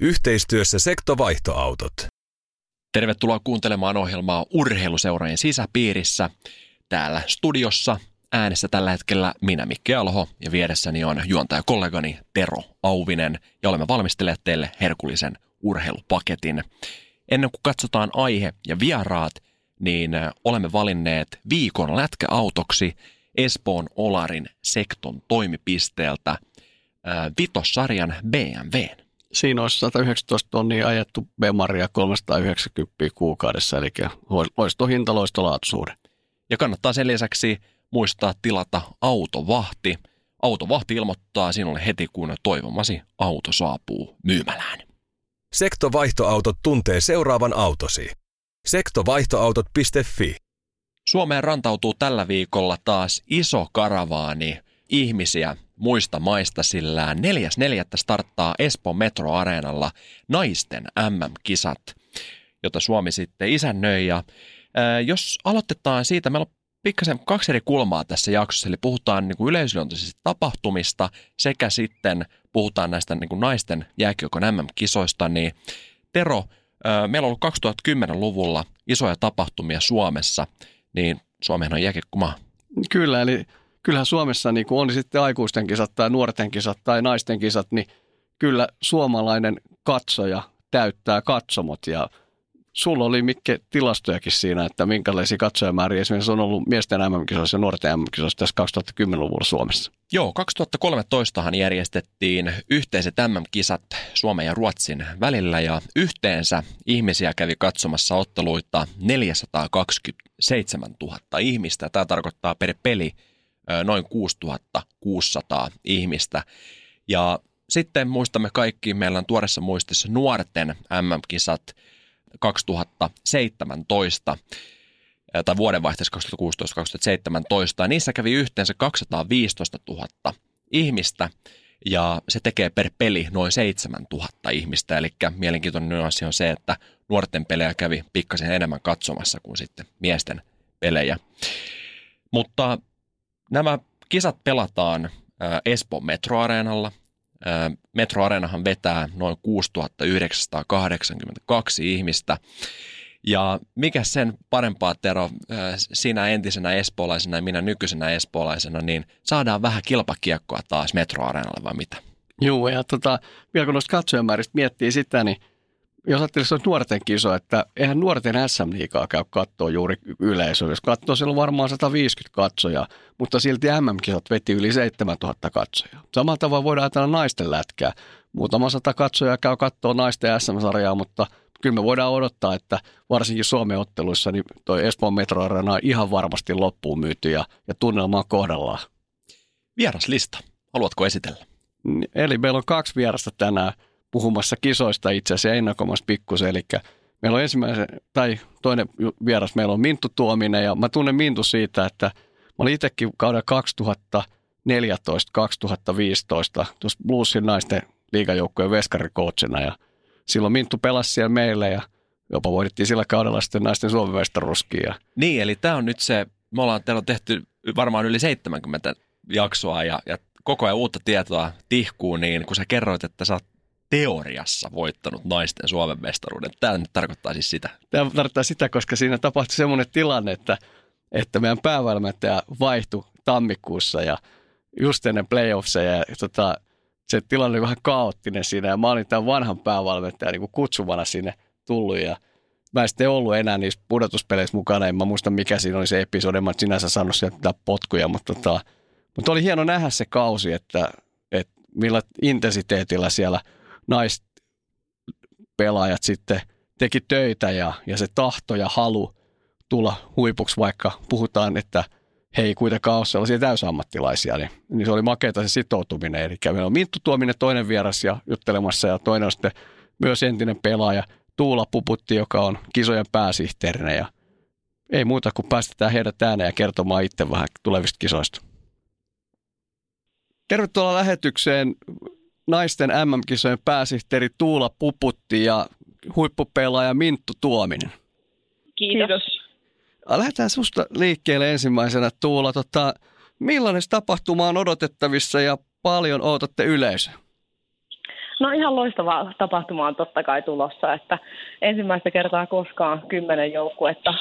Yhteistyössä Sektovaihtoautot. Tervetuloa kuuntelemaan ohjelmaa Urheiluseurojen sisäpiirissä. Täällä studiossa äänessä tällä hetkellä minä, Mikki Alho, ja vieressäni on juontajakollegani Tero Auvinen, ja olemme valmistelleet teille herkullisen urheilupaketin. Ennen kuin katsotaan aihe ja vieraat, niin olemme valinneet viikon lätkäautoksi Espoon Olarin Sekton toimipisteeltä vitossarjan BMW:n. Siinä olisi 119 tonnia ajettu B-maria 390 kuukaudessa, eli loistohinta, loistolaatuisuuden. Ja kannattaa sen lisäksi muistaa tilata autovahti. Autovahti ilmoittaa sinulle heti, kun toivomasi auto saapuu myymälään. Sektovaihtoautot tuntee seuraavan autosi. Sektovaihtoautot.fi. Suomeen rantautuu tällä viikolla taas iso karavaani ihmisiä muista maista, sillä 4.4. starttaa Espoon metroareenalla naisten MM-kisat, jota Suomi sitten isännöi. Ja, jos aloitetaan siitä, meillä on pikkasen kaksi eri kulmaa tässä jaksossa, eli puhutaan niin kuin yleisluontoisista tapahtumista sekä sitten puhutaan näistä niin kuin naisten jääkiekon MM-kisoista. Niin Tero, meillä on ollut 2010-luvulla isoja tapahtumia Suomessa, niin Suomihan on jääkiekkomaa. Kyllä, eli kyllähän Suomessa niin on sitten aikuisten kisat tai nuorten kisat tai naisten kisat, niin kyllä suomalainen katsoja täyttää katsomot. Ja sulla oli Mikke tilastojakin siinä, että minkälaisia katsojamääriä esimerkiksi on ollut miesten MM-kisoissa ja nuorten MM-kisoissa tässä 2010-luvulla Suomessa. Joo, 2013han järjestettiin yhteiset MM-kisat Suomen ja Ruotsin välillä, ja yhteensä ihmisiä kävi katsomassa otteluita 427 000 ihmistä. Tämä tarkoittaa per peli noin 6,600 ihmistä. Ja sitten muistamme kaikki, meillä on tuoreessa muistissa nuorten MM-kisat 2017 tai vuodenvaihteessa 2016-2017. Niissä kävi yhteensä 215 000 ihmistä, ja se tekee per peli noin 7 000 ihmistä. Eli mielenkiintoinen asia on se, että nuorten pelejä kävi pikkasen enemmän katsomassa kuin sitten miesten pelejä. Mutta nämä kisat pelataan Espoon metroareenalla. Metroareenahan vetää noin 6982 ihmistä. Ja mikä sen parempaa, Tero, sinä entisenä espoolaisena ja minä nykyisenä espoolaisena, niin saadaan vähän kilpakiekkoa taas metroareenalle vai mitä? Joo, ja vielä kun noista katsojamääristä miettii sitä, niin jos ajattelisi nuorten kiso, että eihän nuorten SM-liigaa käy katsoa juuri yleisöä. Jos katsoo, siellä on varmaan 150 katsojaa, mutta silti MM-kisat veti yli 7000 katsojaa. Samalla tavalla voidaan ajatella naisten lätkää. Muutama 100 katsojaa käy katsoa naisten SM-sarjaa, mutta kyllä me voidaan odottaa, että varsinkin Suomen otteluissa niin toi Espoon metroareena on ihan varmasti loppuun myyty ja tunnelma on kohdallaan. Vieraslista. Haluatko esitellä? Eli meillä on 2 vierasta tänään puhumassa kisoista itse asiassa ennakomassa pikkusen, eli meillä on toinen vieras, meillä on Minttu Tuominen, ja mä tunnen Minttu siitä, että mä olin itsekin kauden 2014-2015 tuossa Bluesin naisten liigajoukkojen veskarikoutsina, ja silloin Minttu pelasi siellä meille, ja jopa voidettiin sillä kaudella sitten naisten Suomen mestaruuskin. Niin, eli tämä on nyt se, me ollaan täällä tehty varmaan yli 70 jaksoa, ja koko ajan uutta tietoa tihkuu, niin kun sä kerroit, että sä teoriassa voittanut naisten Suomen mestaruuden. Tämä nyt tarkoittaa siis sitä. Tämä tarkoittaa sitä, koska siinä tapahtui semmoinen tilanne, että meidän päävalmentaja vaihtui tammikuussa ja just ennen playoffseja. Ja se tilanne oli vähän kaoottinen siinä, ja mä olin tämän vanhan päävalmentajan niin kuin kutsuvana sinne tullut, ja mä en sitten ollut enää niissä pudotuspeleissä mukana. En mä muista, mikä siinä oli se episodi. Mä en sinänsä saanut sieltä potkuja, mutta oli hieno nähdä se kausi, että millä intensiteetillä siellä naispelaajat sitten teki töitä, ja se tahto ja halu tulla huipuksi, vaikka puhutaan, että he ei kuitenkaan ole sellaisia täysammattilaisia, niin se oli makeata se sitoutuminen. Eli meillä on Minttu Tuominen toinen vieras ja juttelemassa, ja toinen on sitten myös entinen pelaaja Tuula Puputti, joka on kisojen pääsihteerinä, ja ei muuta kuin päästetään heidät ääneen ja kertomaan itse vähän tulevista kisoista. Tervetuloa lähetykseen naisten MM-kisojen pääsihteeri Tuula Puputti ja huippupelaaja Minttu Tuominen. Kiitos. Lähdetään susta liikkeelle ensimmäisenä, Tuula. Millainen tapahtuma on odotettavissa ja paljon odotatte yleisöä? No ihan loistavaa tapahtumaa on totta kai tulossa, että ensimmäistä kertaa koskaan 10 joukkuetta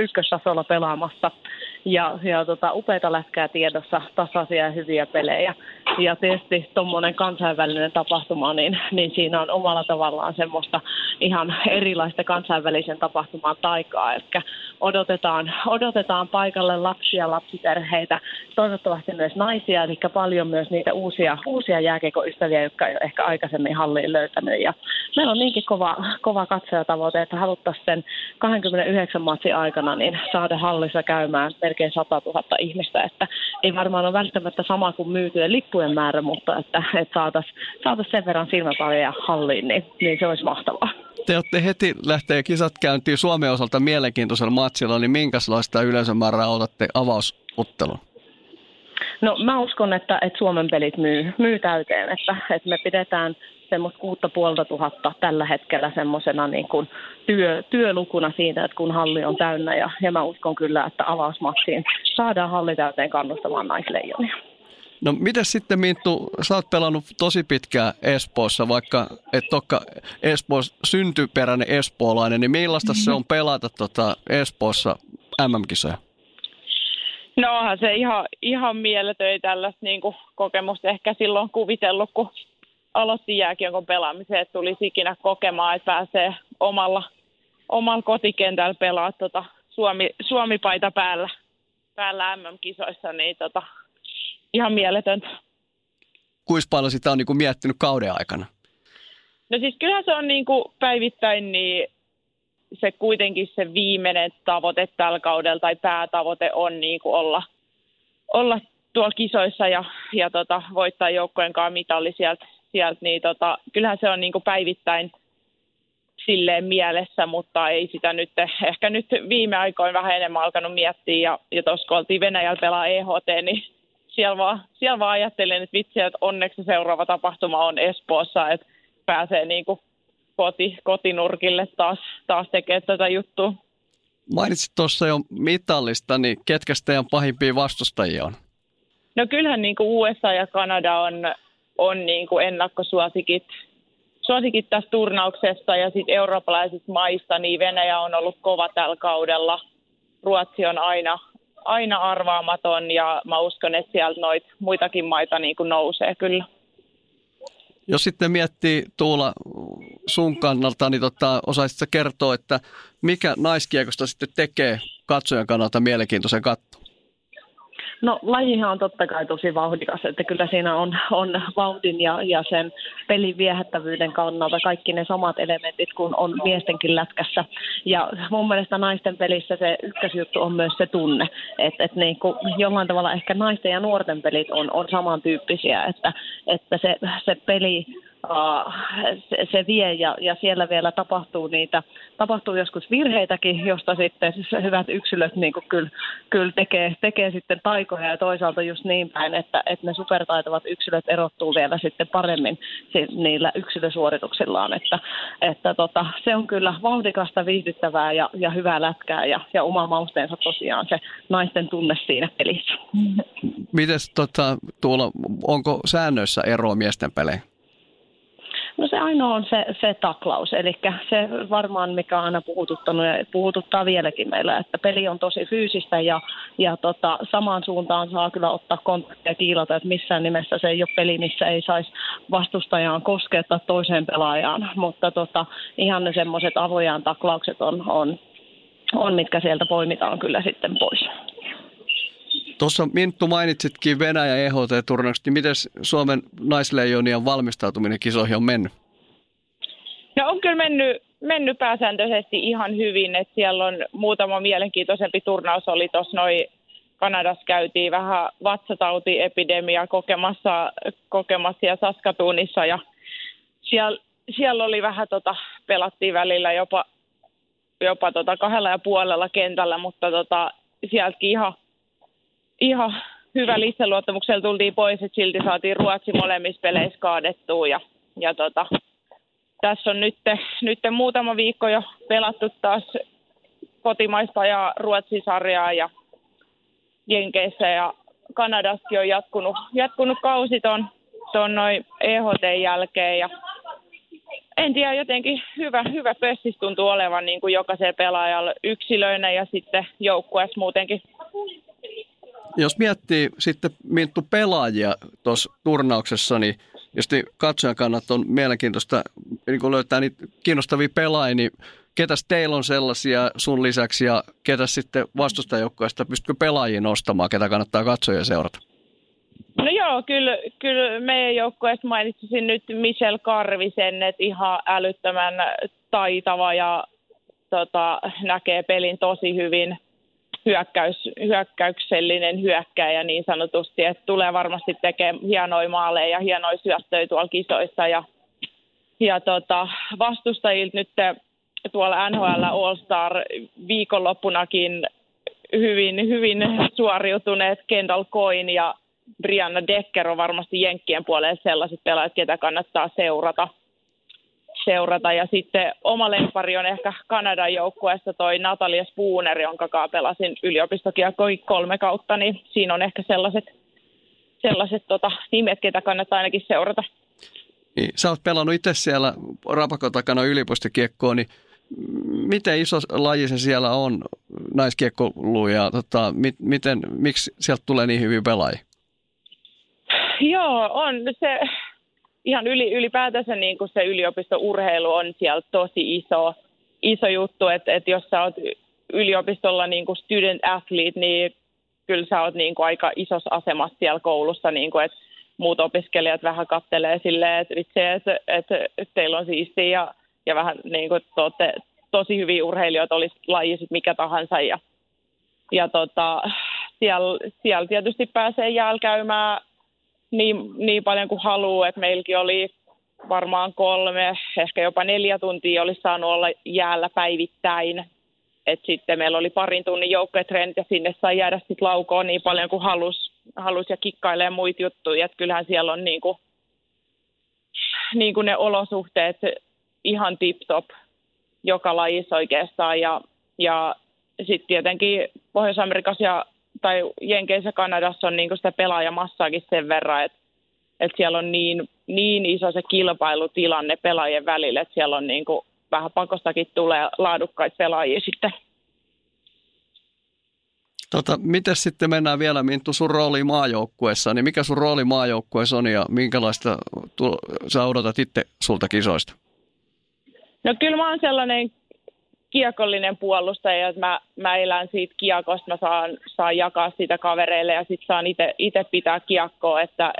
ykköstasolla pelaamassa ja upeita lätkää tiedossa, tasaisia ja hyviä pelejä. Ja tietysti tuommoinen kansainvälinen tapahtuma, niin siinä on omalla tavallaan semmoista ihan erilaista kansainvälisen tapahtuman taikaa. Eli odotetaan paikalle lapsia, lapsiperheitä, toivottavasti myös naisia, eli paljon myös niitä uusia jääkiekoystäviä, jotka ei ole ehkä aikaisemmin halliin löytänyt. Ja meillä on niinkin kova katsojatavoite, että haluttaisiin sen 29 matsin aikana niin saada hallissa käymään melkein 100 000 ihmistä. Että ei varmaan ole välttämättä sama kuin myytyjen lippujen määrä, mutta että saataisiin sen verran silmäpalveja halliin, niin se olisi mahtavaa. Te olette heti lähtee kisat käyntiin Suomen osalta mielenkiintoisella matsilla, niin minkälaista yleisömäärää otatte avausottelun? No mä uskon, että Suomen pelit myy täyteen, että me pidetään semmoista 6 500 tällä hetkellä semmoisena niin kuin työlukuna siitä, että kun halli on täynnä ja mä uskon kyllä, että avausmatsiin saadaan halli täyteen kannustamaan naisleijonia. No mitäs sitten Minttu, sä oot pelannut tosi pitkään Espoossa, vaikka et olekaan syntyperäinen espoolainen, niin millaista se on pelata Espoossa MM-kisoja? No onhan se ihan mieletön, ei tällaista niin kuin kokemusta ehkä silloin kuvitellut, kun aloitti jääkiekon pelaamiseen, että tulisi ikinä kokemaan, että pääsee omalla kotikentällä pelaamaan Suomi-paita päällä MM-kisoissa, niin ihan mieletöntä. Kuinka paljon sitä on niin kuin miettinyt kauden aikana? No siis kyllähän se on niin kuin päivittäin niin se kuitenkin se viimeinen tavoite tällä kaudella tai päätavoite on niin kuin olla tuolla kisoissa ja voittaa joukkojen kanssa mitali sieltä niin kyllähän se on niin kuin päivittäin silleen mielessä, mutta ei sitä nyt, ehkä nyt viime aikoina vähän enemmän alkanut miettiä ja tuossa kun oltiin Venäjällä pelaa EHT, niin siellä vaan ajattelin, että vitsi, että onneksi seuraava tapahtuma on Espoossa, että pääsee niin kuin kotinurkille taas tekemään tätä juttua. Mainitsit tuossa jo mitallista, niin ketkä teidän pahimpia vastustajia on? No kyllähän niin kuin USA ja Kanada on niin kuin ennakkosuosikit tässä turnauksessa ja sitten eurooppalaisista maista, niin Venäjä on ollut kova tällä kaudella. Ruotsi on aina arvaamaton ja mä uskon, että sieltä noita muitakin maita niin kuin nousee kyllä. Jos sitten miettii Tuula sun kannalta, niin osaisitko kertoa, että mikä naiskiekosta sitten tekee katsojan kannalta mielenkiintoisen katsoa? No lajihan on totta kai tosi vauhdikas, että kyllä siinä on vauhdin ja sen pelin viehättävyyden kannalta kaikki ne samat elementit kuin on miestenkin lätkässä. Ja mun mielestä naisten pelissä se ykkösjuttu on myös se tunne, että niin kuin jollain tavalla ehkä naisten ja nuorten pelit on samantyyppisiä, että se peli... Se vie ja siellä vielä tapahtuu joskus virheitäkin, josta sitten hyvät yksilöt niin kuin kyllä tekee sitten taikoja ja toisaalta just niin päin, että ne supertaitavat yksilöt erottuu vielä sitten paremmin niillä yksilösuorituksillaan, että se on kyllä vauhdikasta, viihdyttävää ja hyvää lätkää ja oma mausteensa tosiaan se naisten tunne siinä pelissä. Mites Tuula, onko säännöissä eroa miesten peleihin? No se ainoa on se taklaus, eli se varmaan mikä on aina puhututtanut ja puhututtaa vieläkin meillä, että peli on tosi fyysistä ja samaan suuntaan saa kyllä ottaa kontaktia kiilata, että missään nimessä se ei ole peli, missä ei saisi vastustajaan koskettaa toiseen pelaajaan, mutta ihan ne semmoiset avojaan taklaukset on, mitkä sieltä poimitaan kyllä sitten pois. Tuossa Minttu mainitsitkin Venäjä EHT-turnauksesta, niin miten Suomen naisleijonien valmistautuminen kisoihin on mennyt? No on kyllä mennyt pääsääntöisesti ihan hyvin, että siellä on muutama mielenkiintoisempi turnaus oli tuossa noin Kanadassa käytiin vähän vatsatautiepidemiaa kokemassa ja Saskatuunissa ja siellä siellä oli vähän pelattiin välillä jopa 2,5 kentällä, mutta sieltäkin ihan hyvä lisäluottamuksella tultiin pois, että silti saatiin Ruotsi molemmissa peleissä kaadettua ja tässä on nyt muutama viikko jo pelattu taas kotimaista ja Ruotsin sarjaa ja Jenkeissä ja Kanadassakin on jatkunut kausi tuon noin EHT:n jälkeen ja en tiedä, jotenkin hyvä pössis tuntuu olevan niin kuin jokaisen pelaajalle yksilöinä ja sitten joukkueessa muutenkin. Jos miettii sitten Minttu pelaajia tuossa turnauksessa, niin jos katsojan kannalta on mielenkiintoista niin löytää niitä kiinnostavia pelaajia, niin ketäs teillä on sellaisia sun lisäksi ja ketäs sitten vastustajoukkueesta, pystytkö pelaajia nostamaan, ketä kannattaa katsoa ja seurata? No joo, kyllä meidän joukkueessa mainitsisin nyt Michelle Karvisen, että ihan älyttömän taitava ja näkee pelin tosi hyvin. Hyökkäyksellinen hyökkäjä niin sanotusti, että tulee varmasti tekemään hienoja maaleja ja hienoja syöttöjä tuolla kisoissa. Ja vastustajilta nyt tuolla NHL All-Star viikonloppunakin hyvin suoriutuneet Kendall Coyne ja Brianna Decker on varmasti Jenkkien puolella sellaiset pelaajat, ketä kannattaa seurata. Ja sitten oma lempari on ehkä Kanadan joukkueessa toi Natalia Spooner, jonka pelasin yliopistokiekkoa 3 kautta, niin siinä on ehkä sellaiset nimet, ketä kannattaa ainakin seurata. Niin, sä oot pelannut itse siellä rapakon takana yliopistokiekkoa, niin miten iso laji se siellä on naiskiekkolu ja miksi sieltä tulee niin hyviä pelaajia? Joo, on se... Ihan ylipäätänsä niin kuin se yliopistourheilu on siellä tosi iso juttu, että jos sä oot yliopistolla niin kuin student athlete, niin kyllä sä oot niin kuin aika isossa asemassa siellä koulussa, niin kuin, että muut opiskelijat vähän kattelee silleen, että itse, että teillä on siistiä ja vähän niin kuin te tosi hyviä urheilijoita, olisi laji sit mikä tahansa ja siellä tietysti pääsee jäällä käymään niin paljon kuin haluaa, että meilläkin oli varmaan 3, ehkä jopa 4 tuntia olisi saanut olla jäällä päivittäin. Et sitten meillä oli parin tunnin joukkuetreenit ja sinne sai jäädä sitten laukoon niin paljon kuin halusi ja kikkailee muita juttuja. Et kyllähän siellä on niinku ne olosuhteet ihan tip-top joka lajissa oikeastaan. Ja sitten tietenkin Pohjois-Amerikassa ja tai Jenkeissä Kanadassa on niinku sitä pelaajamassaakin sen verran, että siellä on niin iso se kilpailutilanne pelaajien välillä, että siellä on niinku vähän pakostakin tulee laadukkaita pelaajia sitten. Mites sitten mennään vielä, Minttu, sun rooli maajoukkueessa? Niin mikä sun rooli maajoukkueessa on ja minkälaista sä odotat itse sulta kisoista? No kyllä mä oon sellainen kiekollinen puolustaja, että mä elän siitä kiekosta, mä saan jakaa sitä kavereille ja sitten saan itse pitää kiekkoa, että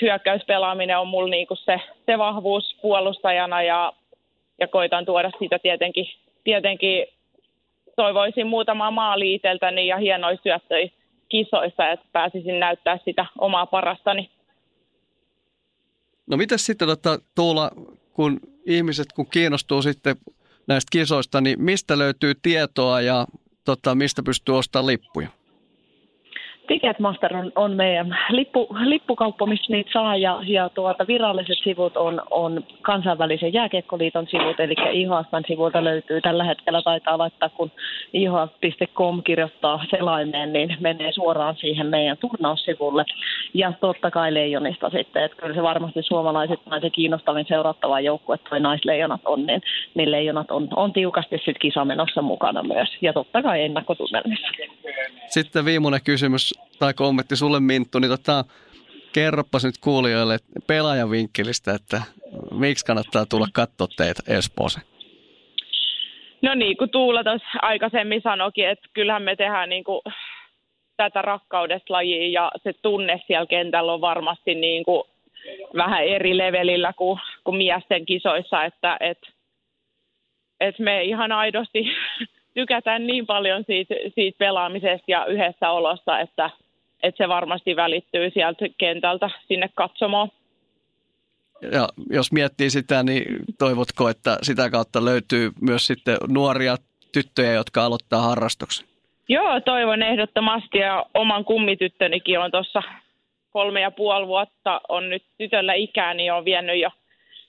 hyökkäyspelaaminen on mulla niinku se vahvuus puolustajana ja koitan tuoda sitä tietenkin toivoisin muutamaa maalia itseltäni ja hienoja syöttöjä kisoissa, että pääsisin näyttää sitä omaa parastani. No mitäs sitten Tuula, kun ihmiset kiinnostuu sitten näistä kisoista, niin mistä löytyy tietoa ja mistä pystyy ostamaan lippuja? Ticketmaster on meidän lippukauppa, missä niitä saa, ja viralliset sivut on kansainvälisen jääkiekkoliiton sivut, eli IIHF:n sivuilta löytyy tällä hetkellä, taitaa laittaa, kun IIHF.com kirjoittaa selaimeen, niin menee suoraan siihen meidän turnaussivulle. Ja totta kai leijonista sitten, että kyllä se varmasti suomalaiset naisen kiinnostavin seurattava joukkue, toi naisleijonat on, niin leijonat on tiukasti sitten kisamenossa mukana myös, ja totta kai ennakkotunnelmissa. Sitten viimeinen kysymys tai kommentti sulle, Minttu, niin kerropas nyt kuulijoille pelaajan vinkkelistä, että miksi kannattaa tulla katsoa teitä Espooseen? No niin, kun Tuula tuossa aikaisemmin sanoikin, että kyllähän me tehdään niin kuin tätä rakkaudesta lajiin ja se tunne siellä kentällä on varmasti niin kuin vähän eri levelillä kuin miesten kisoissa, että me ihan aidosti tykätään niin paljon siitä pelaamisesta ja yhdessä olosta, että se varmasti välittyy sieltä kentältä sinne katsomaan. Ja jos miettii sitä, niin toivotko, että sitä kautta löytyy myös sitten nuoria tyttöjä, jotka aloittaa harrastuksen? Joo, toivon ehdottomasti, ja oman kummityttönikin on tuossa 3,5 vuotta on nyt tytöllä ikää, niin on vienyt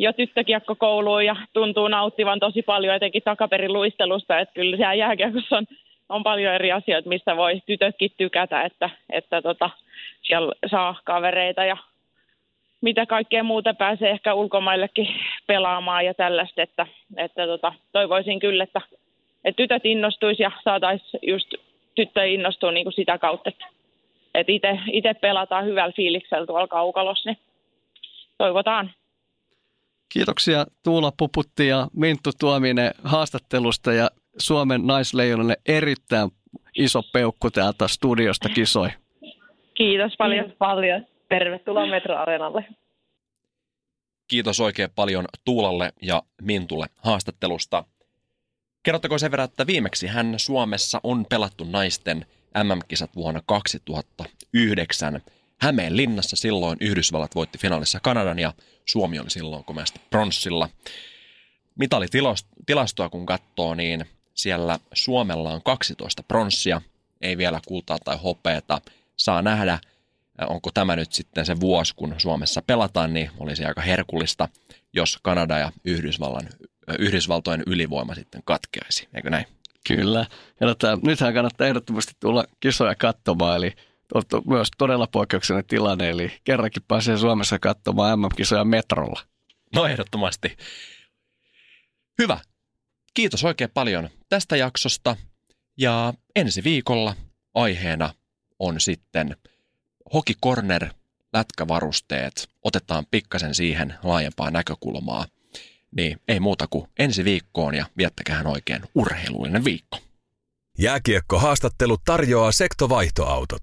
jo tyttökiekkokouluun ja tuntuu nauttivan tosi paljon etenkin takaperin luistelusta, että kyllä siellä jääkiekossa on paljon eri asioita, mistä voi tytötkin tykätä, että siellä saa kavereita ja mitä kaikkea muuta pääsee ehkä ulkomaillekin pelaamaan ja tällaista, että toivoisin kyllä, että tytöt innostuisi ja saataisiin just tyttö innostua niin kuin sitä kautta, että itse pelataan hyvällä fiiliksellä tuolla kaukalossa, niin toivotaan. Kiitoksia Tuula Puputti ja Minttu Tuominen haastattelusta ja Suomen naisleijonille erittäin iso peukku täältä studiosta kisoi. Kiitos paljon. Kiitos paljon. Tervetuloa Metroareenalle. Kiitos oikein paljon Tuulalle ja Mintulle haastattelusta. Kerrottakoon sen verran, että viimeksi hän Suomessa on pelattu naisten MM-kisat vuonna 2009. Hämeenlinnassa silloin Yhdysvallat voitti finaalissa Kanadan ja Suomi oli silloin komeasti pronssilla. Mitalitilastoa kun katsoo, niin siellä Suomella on 12 pronssia, ei vielä kultaa tai hopeata. Saa nähdä, onko tämä nyt sitten se vuosi, kun Suomessa pelataan, niin olisi aika herkullista, jos Kanada ja Yhdysvaltojen ylivoima sitten katkeaisi, eikö näin? Kyllä. Ja nythän kannattaa ehdottomasti tulla kisoja katsomaan, eli on myös todella poikkeuksellinen tilanne, eli kerrankin pääsee Suomessa katsomaan MM-kisoja metrolla. No ehdottomasti. Hyvä. Kiitos oikein paljon tästä jaksosta, ja ensi viikolla aiheena on sitten Hoki Corner, lätkävarusteet, otetaan pikkasen siihen laajempaa näkökulmaa. Niin ei muuta kuin ensi viikkoon ja viettäkää oikein urheilullinen viikko. Jääkiekkohaastattelut tarjoaa Sektovaihtoautot.